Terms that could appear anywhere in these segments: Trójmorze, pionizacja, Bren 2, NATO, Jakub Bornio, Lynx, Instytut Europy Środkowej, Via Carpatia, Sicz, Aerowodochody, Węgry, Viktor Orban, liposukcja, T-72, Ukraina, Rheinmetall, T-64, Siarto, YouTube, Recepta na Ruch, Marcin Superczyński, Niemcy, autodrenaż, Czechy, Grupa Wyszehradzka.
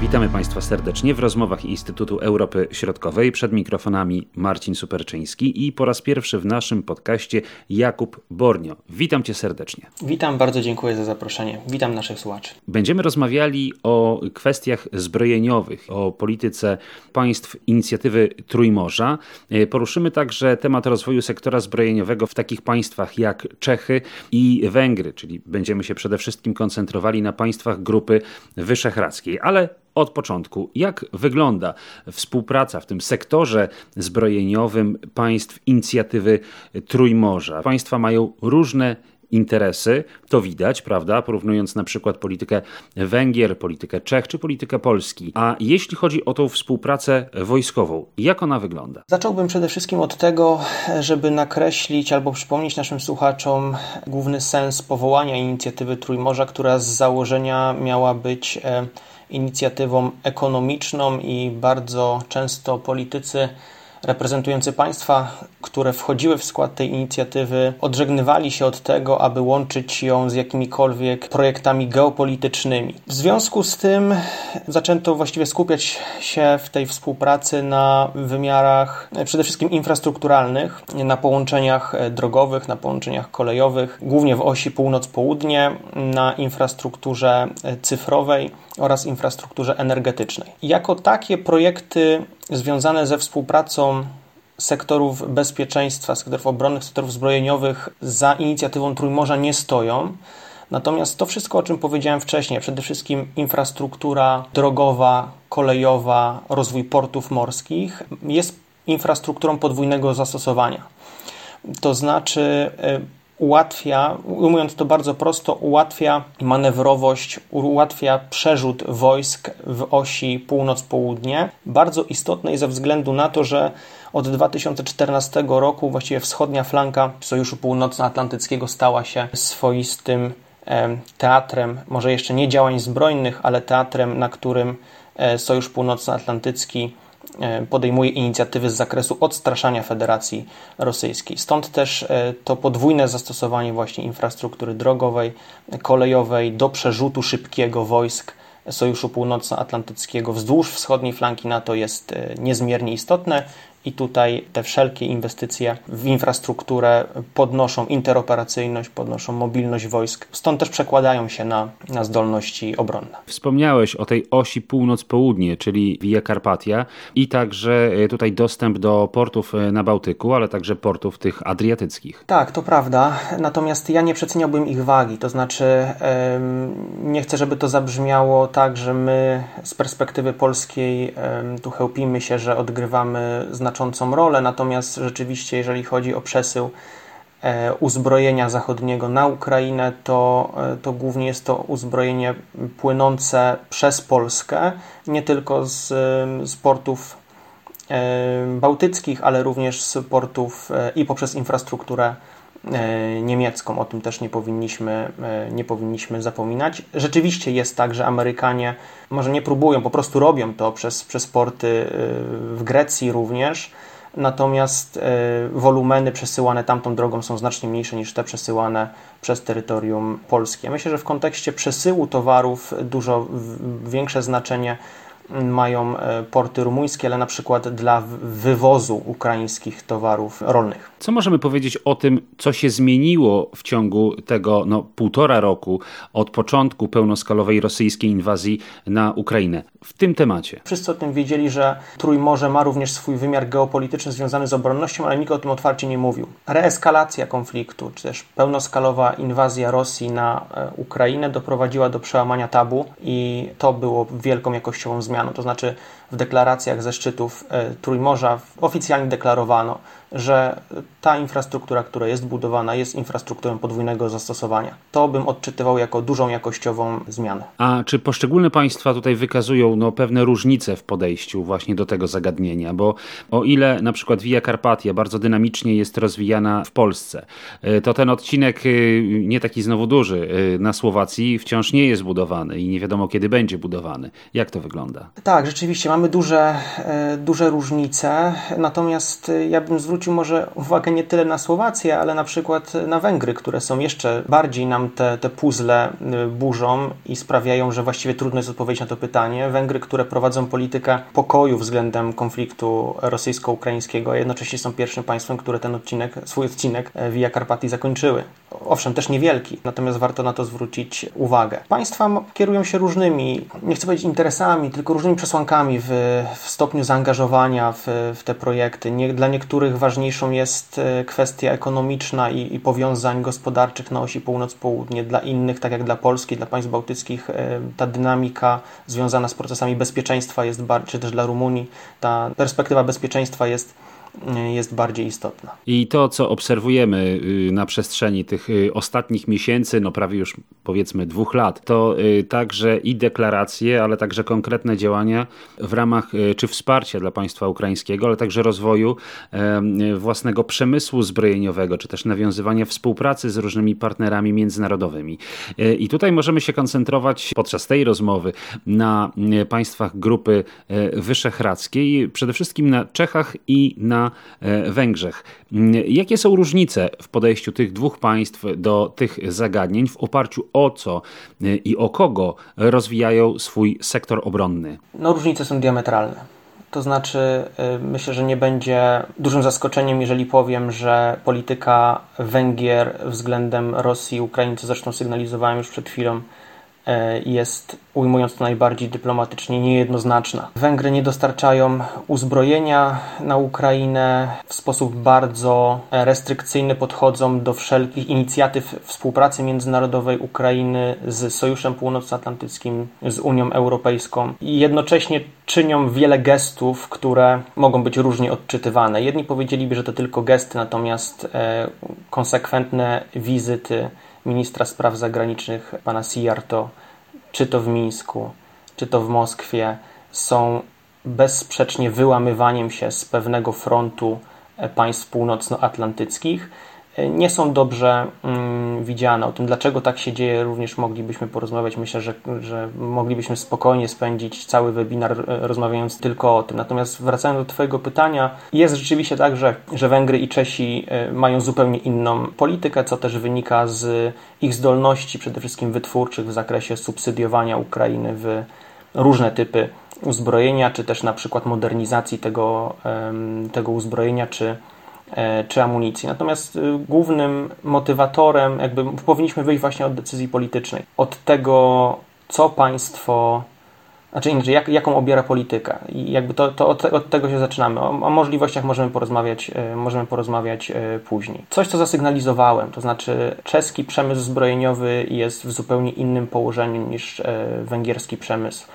Witamy Państwa serdecznie w rozmowach Instytutu Europy Środkowej. Przed mikrofonami Marcin Superczyński i po raz pierwszy w naszym podcaście Jakub Bornio. Witam Cię serdecznie. Witam, bardzo dziękuję za zaproszenie. Witam naszych słuchaczy. Będziemy rozmawiali o kwestiach zbrojeniowych, o polityce państw inicjatywy Trójmorza. Poruszymy także temat rozwoju sektora zbrojeniowego w takich państwach jak Czechy i Węgry, czyli będziemy się przede wszystkim koncentrowali na państwach Grupy Wyszehradzkiej, ale od początku, jak wygląda współpraca w tym sektorze zbrojeniowym państw inicjatywy Trójmorza? Państwa mają różne interesy, to widać, prawda, porównując na przykład politykę Węgier, politykę Czech czy politykę Polski. A jeśli chodzi o tą współpracę wojskową, jak ona wygląda? Zacząłbym przede wszystkim od tego, żeby nakreślić albo przypomnieć naszym słuchaczom główny sens powołania inicjatywy Trójmorza, która z założenia miała być inicjatywą ekonomiczną i bardzo często politycy reprezentujący państwa, które wchodziły w skład tej inicjatywy, odżegnywali się od tego, aby łączyć ją z jakimikolwiek projektami geopolitycznymi. W związku z tym zaczęto właściwie skupiać się w tej współpracy na wymiarach przede wszystkim infrastrukturalnych, na połączeniach drogowych, na połączeniach kolejowych, głównie w osi północ-południe, na infrastrukturze cyfrowej oraz infrastrukturze energetycznej. Jako takie projekty związane ze współpracą sektorów bezpieczeństwa, sektorów obronnych, sektorów zbrojeniowych za inicjatywą Trójmorza nie stoją. Natomiast to wszystko, o czym powiedziałem wcześniej, przede wszystkim infrastruktura drogowa, kolejowa, rozwój portów morskich, jest infrastrukturą podwójnego zastosowania. To znaczy ułatwia, mówiąc to bardzo prosto, ułatwia manewrowość, ułatwia przerzut wojsk w osi północ-południe. Bardzo istotne jest ze względu na to, że od 2014 roku właściwie wschodnia flanka Sojuszu Północnoatlantyckiego stała się swoistym teatrem, może jeszcze nie działań zbrojnych, ale teatrem, na którym Sojusz Północnoatlantycki podejmuje inicjatywy z zakresu odstraszania Federacji Rosyjskiej. Stąd też to podwójne zastosowanie właśnie infrastruktury drogowej, kolejowej do przerzutu szybkiego wojsk Sojuszu Północnoatlantyckiego wzdłuż wschodniej flanki NATO jest niezmiernie istotne i tutaj te wszelkie inwestycje w infrastrukturę podnoszą interoperacyjność, podnoszą mobilność wojsk, stąd też przekładają się na zdolności obronne. Wspomniałeś o tej osi północ-południe, czyli Via Carpatia i także tutaj dostęp do portów na Bałtyku, ale także portów tych adriatyckich. Tak, to prawda, natomiast ja nie przeceniałbym ich wagi, to znaczy nie chcę, żeby to zabrzmiało tak, że my z perspektywy polskiej tu chełpimy się, że odgrywamy znaczącą rolę, natomiast rzeczywiście jeżeli chodzi o przesył uzbrojenia zachodniego na Ukrainę, to głównie jest to uzbrojenie płynące przez Polskę, nie tylko z portów bałtyckich, ale również z portów i poprzez infrastrukturę niemiecką. O tym też nie powinniśmy zapominać. Rzeczywiście jest tak, że Amerykanie może nie próbują, po prostu robią to przez porty w Grecji również, natomiast wolumeny przesyłane tamtą drogą są znacznie mniejsze niż te przesyłane przez terytorium polskie. Myślę, że w kontekście przesyłu towarów dużo większe znaczenie mają porty rumuńskie, ale na przykład dla wywozu ukraińskich towarów rolnych. Co możemy powiedzieć o tym, co się zmieniło w ciągu tego półtora roku od początku pełnoskalowej rosyjskiej inwazji na Ukrainę w tym temacie? Wszyscy o tym wiedzieli, że Trójmorze ma również swój wymiar geopolityczny związany z obronnością, ale nikt o tym otwarcie nie mówił. Reeskalacja konfliktu, czy też pełnoskalowa inwazja Rosji na Ukrainę doprowadziła do przełamania tabu i to było wielką jakościową zmianą. To znaczy w deklaracjach ze szczytów Trójmorza oficjalnie deklarowano, że ta infrastruktura, która jest budowana, jest infrastrukturą podwójnego zastosowania. To bym odczytywał jako dużą jakościową zmianę. A czy poszczególne państwa tutaj wykazują pewne różnice w podejściu właśnie do tego zagadnienia? Bo o ile na przykład Via Carpatia bardzo dynamicznie jest rozwijana w Polsce, to ten odcinek, nie taki znowu duży, na Słowacji wciąż nie jest budowany i nie wiadomo kiedy będzie budowany. Jak to wygląda? Tak, rzeczywiście mamy mamy duże różnice, natomiast ja bym zwrócił może uwagę nie tyle na Słowację, ale na przykład na Węgry, które są jeszcze bardziej nam te puzzle burzą i sprawiają, że właściwie trudno jest odpowiedzieć na to pytanie. Węgry, które prowadzą politykę pokoju względem konfliktu rosyjsko-ukraińskiego, a jednocześnie są pierwszym państwem, które ten swój odcinek Via Carpatii zakończyły. Owszem, też niewielki, natomiast warto na to zwrócić uwagę. Państwa kierują się różnymi, nie chcę powiedzieć interesami, tylko różnymi przesłankami w stopniu zaangażowania w te projekty. Dla niektórych ważniejszą jest kwestia ekonomiczna i powiązań gospodarczych na osi północ-południe. Dla innych, tak jak dla Polski, dla państw bałtyckich, ta dynamika związana z procesami bezpieczeństwa jest bardziej, czy też dla Rumunii, ta perspektywa bezpieczeństwa jest bardziej istotna. I to, co obserwujemy na przestrzeni tych ostatnich miesięcy, no prawie już powiedzmy 2 lat, to także i deklaracje, ale także konkretne działania w ramach czy wsparcia dla państwa ukraińskiego, ale także rozwoju własnego przemysłu zbrojeniowego, czy też nawiązywania współpracy z różnymi partnerami międzynarodowymi. I tutaj możemy się koncentrować podczas tej rozmowy na państwach Grupy Wyszehradzkiej, przede wszystkim na Czechach i na Węgrzech. Jakie są różnice w podejściu tych dwóch państw do tych zagadnień, w oparciu o co i o kogo rozwijają swój sektor obronny? No, różnice są diametralne. To znaczy, myślę, że nie będzie dużym zaskoczeniem, jeżeli powiem, że polityka Węgier względem Rosji i Ukrainy, co zresztą sygnalizowałem już przed chwilą, jest, ujmując to najbardziej dyplomatycznie, niejednoznaczna. Węgry nie dostarczają uzbrojenia na Ukrainę, w sposób bardzo restrykcyjny podchodzą do wszelkich inicjatyw współpracy międzynarodowej Ukrainy z Sojuszem Północnoatlantyckim, z Unią Europejską i jednocześnie czynią wiele gestów, które mogą być różnie odczytywane. Jedni powiedzieliby, że to tylko gesty, natomiast konsekwentne wizyty ministra spraw zagranicznych, pana Siarto, czy to w Mińsku, czy to w Moskwie, są bezsprzecznie wyłamywaniem się z pewnego frontu państw północnoatlantyckich. Nie są dobrze widziane. O tym, dlaczego tak się dzieje, również moglibyśmy porozmawiać. Myślę, że moglibyśmy spokojnie spędzić cały webinar rozmawiając tylko o tym. Natomiast wracając do twojego pytania, jest rzeczywiście tak, że Węgry i Czesi mają zupełnie inną politykę, co też wynika z ich zdolności przede wszystkim wytwórczych w zakresie subsydiowania Ukrainy w różne typy uzbrojenia, czy też na przykład modernizacji tego uzbrojenia, czy amunicji. Natomiast głównym motywatorem, powinniśmy wyjść właśnie od decyzji politycznej. Od tego, co państwo, jaką obiera politykę. I od tego się zaczynamy. O możliwościach możemy porozmawiać później. Coś, co zasygnalizowałem, to znaczy czeski przemysł zbrojeniowy jest w zupełnie innym położeniu niż węgierski przemysł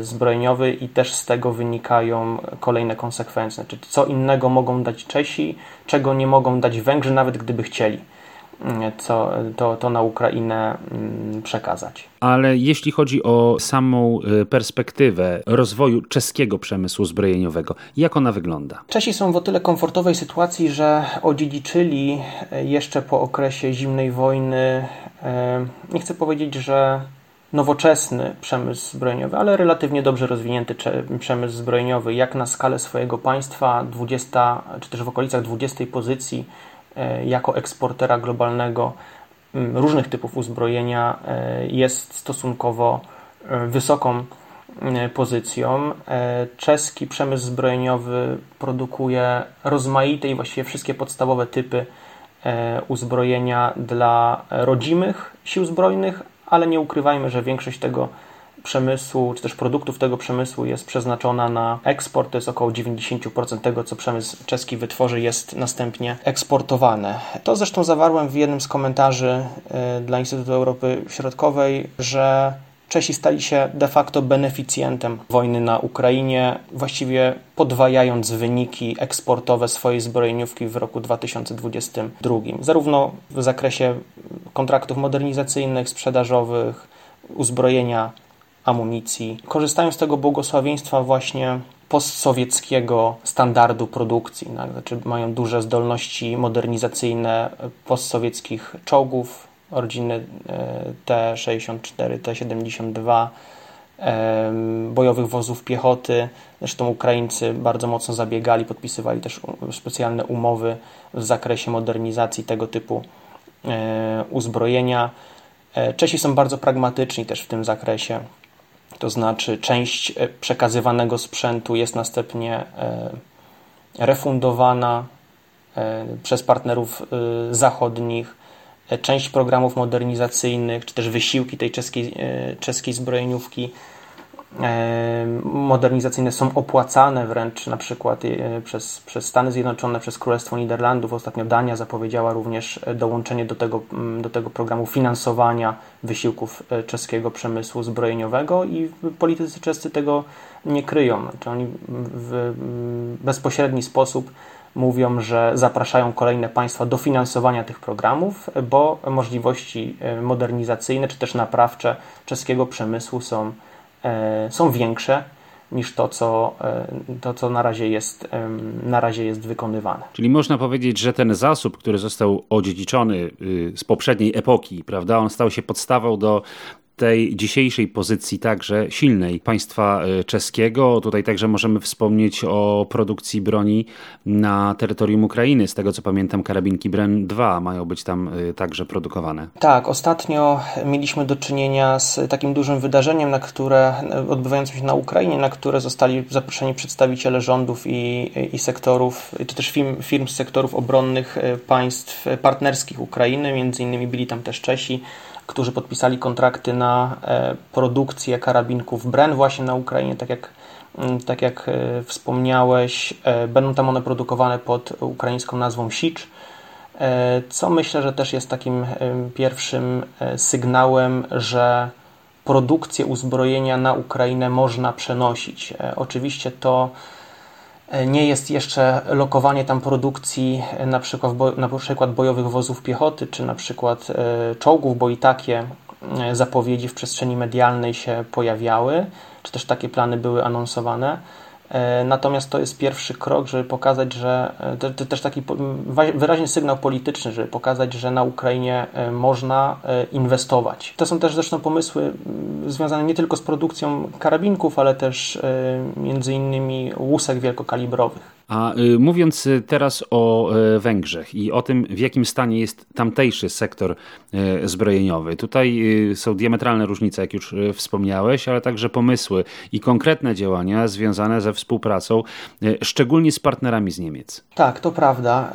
zbrojeniowy i też z tego wynikają kolejne konsekwencje. Czyli co innego mogą dać Czesi, czego nie mogą dać Węgrzy, nawet gdyby chcieli to na Ukrainę przekazać. Ale jeśli chodzi o samą perspektywę rozwoju czeskiego przemysłu zbrojeniowego, jak ona wygląda? Czesi są w o tyle komfortowej sytuacji, że odziedziczyli jeszcze po okresie zimnej wojny, nie chcę powiedzieć, że nowoczesny przemysł zbrojeniowy, ale relatywnie dobrze rozwinięty przemysł zbrojeniowy, jak na skalę swojego państwa, 20 czy też w okolicach 20 pozycji jako eksportera globalnego różnych typów uzbrojenia jest stosunkowo wysoką pozycją. Czeski przemysł zbrojeniowy produkuje rozmaite i właściwie wszystkie podstawowe typy uzbrojenia dla rodzimych sił zbrojnych, ale nie ukrywajmy, że większość tego przemysłu, czy też produktów tego przemysłu jest przeznaczona na eksport. To jest około 90% tego, co przemysł czeski wytworzy, jest następnie eksportowane. To zresztą zawarłem w jednym z komentarzy dla Instytutu Europy Środkowej, że Czesi stali się de facto beneficjentem wojny na Ukrainie, właściwie podwajając wyniki eksportowe swojej zbrojeniówki w roku 2022. Zarówno w zakresie kontraktów modernizacyjnych, sprzedażowych, uzbrojenia, amunicji. Korzystają z tego błogosławieństwa właśnie postsowieckiego standardu produkcji. Tak? Znaczy mają duże zdolności modernizacyjne postsowieckich czołgów, rodziny T-64, T-72, bojowych wozów piechoty. Zresztą Ukraińcy bardzo mocno zabiegali, podpisywali też specjalne umowy w zakresie modernizacji tego typu uzbrojenia. Czesi są bardzo pragmatyczni też w tym zakresie, to znaczy część przekazywanego sprzętu jest następnie refundowana przez partnerów zachodnich. Część programów modernizacyjnych, czy też wysiłki tej czeskiej zbrojeniówki modernizacyjne są opłacane wręcz na przykład przez Stany Zjednoczone, przez Królestwo Niderlandów. Ostatnio Dania zapowiedziała również dołączenie do tego programu finansowania wysiłków czeskiego przemysłu zbrojeniowego i politycy czescy tego nie kryją. Znaczy oni w bezpośredni sposób mówią, że zapraszają kolejne państwa do finansowania tych programów, bo możliwości modernizacyjne czy też naprawcze czeskiego przemysłu są większe niż to, co na razie jest wykonywane. Czyli można powiedzieć, że ten zasób, który został odziedziczony z poprzedniej epoki, prawda, on stał się podstawą do tej dzisiejszej pozycji także silnej państwa czeskiego. Tutaj także możemy wspomnieć o produkcji broni na terytorium Ukrainy. Z tego co pamiętam, karabinki Bren 2 mają być tam także produkowane. Tak, ostatnio mieliśmy do czynienia z takim dużym wydarzeniem, odbywającym się na Ukrainie, na które zostali zaproszeni przedstawiciele rządów i sektorów, czy też firm z sektorów obronnych państw partnerskich Ukrainy. Między innymi byli tam też Czesi, którzy podpisali kontrakty na produkcję karabinków Bren właśnie na Ukrainie, tak jak wspomniałeś. Będą tam one produkowane pod ukraińską nazwą Sicz, co myślę, że też jest takim pierwszym sygnałem, że produkcję uzbrojenia na Ukrainę można przenosić. Oczywiście to nie jest jeszcze lokowanie tam produkcji na przykład bojowych wozów piechoty czy na przykład czołgów, bo i takie zapowiedzi w przestrzeni medialnej się pojawiały, czy też takie plany były anonsowane. Natomiast to jest pierwszy krok, żeby pokazać, że to też taki wyraźny sygnał polityczny, żeby pokazać, że na Ukrainie można inwestować. To są też zresztą pomysły związane nie tylko z produkcją karabinków, ale też między innymi łusek wielkokalibrowych. A mówiąc teraz o Węgrzech i o tym, w jakim stanie jest tamtejszy sektor zbrojeniowy. Tutaj są diametralne różnice, jak już wspomniałeś, ale także pomysły i konkretne działania związane ze współpracą, szczególnie z partnerami z Niemiec. Tak, to prawda.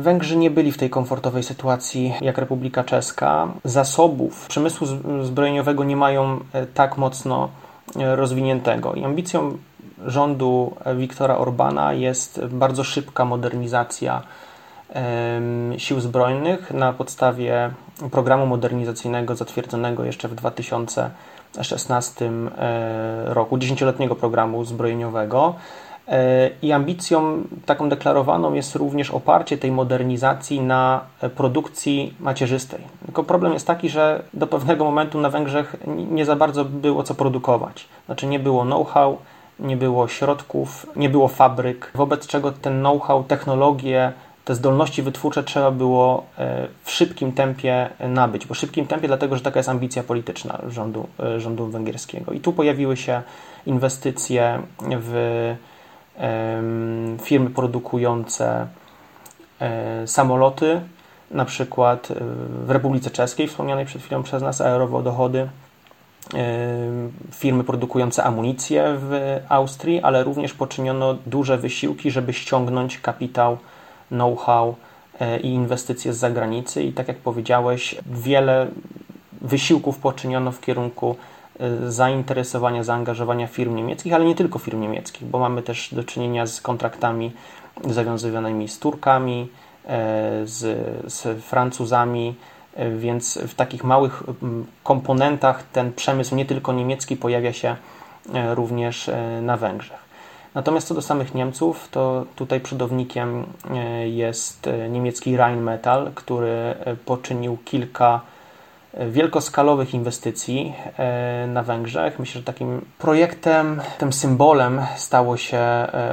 Węgrzy nie byli w tej komfortowej sytuacji jak Republika Czeska. Zasobów przemysłu zbrojeniowego nie mają tak mocno rozwiniętego. I ambicją rządu Viktora Orbana jest bardzo szybka modernizacja sił zbrojnych na podstawie programu modernizacyjnego zatwierdzonego jeszcze w 2016 roku, 10-letniego programu zbrojeniowego. I ambicją taką deklarowaną jest również oparcie tej modernizacji na produkcji macierzystej. Tylko problem jest taki, że do pewnego momentu na Węgrzech nie za bardzo było co produkować. Znaczy nie było know-how, nie było środków, nie było fabryk, wobec czego ten know-how, technologie, te zdolności wytwórcze trzeba było w szybkim tempie nabyć, bo szybkim tempie dlatego, że taka jest ambicja polityczna rządu węgierskiego. I tu pojawiły się inwestycje w firmy produkujące samoloty, na przykład w Republice Czeskiej, wspomnianej przed chwilą przez nas, Aerowodochody, firmy produkujące amunicję w Austrii, ale również poczyniono duże wysiłki, żeby ściągnąć kapitał, know-how i inwestycje z zagranicy. I tak jak powiedziałeś, wiele wysiłków poczyniono w kierunku zainteresowania, zaangażowania firm niemieckich, ale nie tylko firm niemieckich, bo mamy też do czynienia z kontraktami zawiązywanymi z Turkami, z Francuzami, więc w takich małych komponentach ten przemysł nie tylko niemiecki pojawia się również na Węgrzech. Natomiast co do samych Niemców, to tutaj przodownikiem jest niemiecki Rheinmetall, który poczynił kilka wielkoskalowych inwestycji na Węgrzech. Myślę, że takim projektem, tym symbolem stało się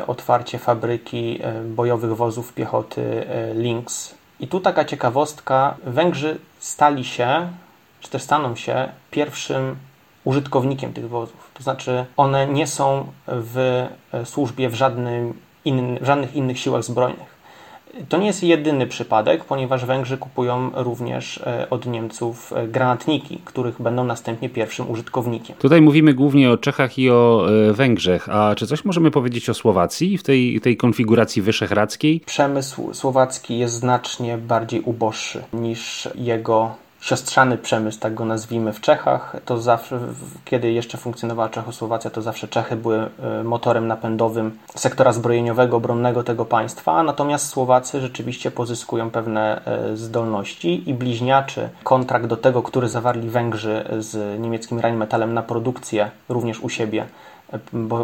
otwarcie fabryki bojowych wozów piechoty Lynx. I tu taka ciekawostka, Węgrzy staną się pierwszym użytkownikiem tych wozów. To znaczy one nie są w służbie w żadnych innych siłach zbrojnych. To nie jest jedyny przypadek, ponieważ Węgrzy kupują również od Niemców granatniki, których będą następnie pierwszym użytkownikiem. Tutaj mówimy głównie o Czechach i o Węgrzech. A czy coś możemy powiedzieć o Słowacji w tej konfiguracji wyszehradzkiej? Przemysł słowacki jest znacznie bardziej uboższy niż jego siostrzany przemysł, tak go nazwijmy, w Czechach. To zawsze, kiedy jeszcze funkcjonowała Czechosłowacja, to zawsze Czechy były motorem napędowym sektora zbrojeniowego, obronnego tego państwa, natomiast Słowacy rzeczywiście pozyskują pewne zdolności i bliźniaczy kontrakt do tego, który zawarli Węgrzy z niemieckim Rheinmetallem na produkcję również u siebie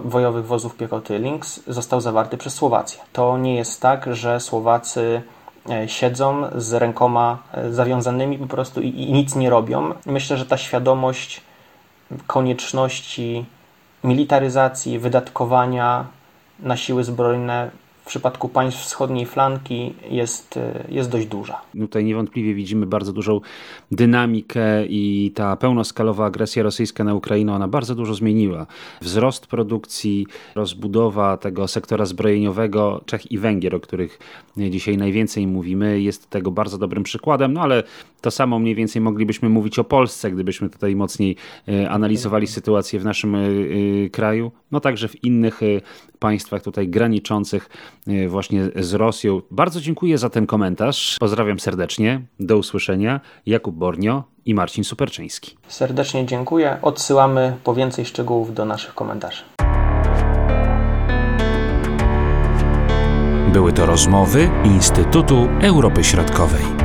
bojowych wozów piechoty Lynx, został zawarty przez Słowację. To nie jest tak, że Słowacy siedzą z rękoma zawiązanymi po prostu i nic nie robią. Myślę, że ta świadomość konieczności militaryzacji, wydatkowania na siły zbrojne w przypadku państw wschodniej flanki jest dość duża. Tutaj niewątpliwie widzimy bardzo dużą dynamikę i ta pełnoskalowa agresja rosyjska na Ukrainę, ona bardzo dużo zmieniła. Wzrost produkcji, rozbudowa tego sektora zbrojeniowego Czech i Węgier, o których dzisiaj najwięcej mówimy, jest tego bardzo dobrym przykładem, no ale to samo mniej więcej moglibyśmy mówić o Polsce, gdybyśmy tutaj mocniej analizowali sytuację w naszym kraju, no także w innych państwach tutaj graniczących właśnie z Rosją. Bardzo dziękuję za ten komentarz. Pozdrawiam serdecznie. Do usłyszenia. Jakub Bornio i Marcin Superczyński. Serdecznie dziękuję. Odsyłamy po więcej szczegółów do naszych komentarzy. Były to rozmowy Instytutu Europy Środkowej.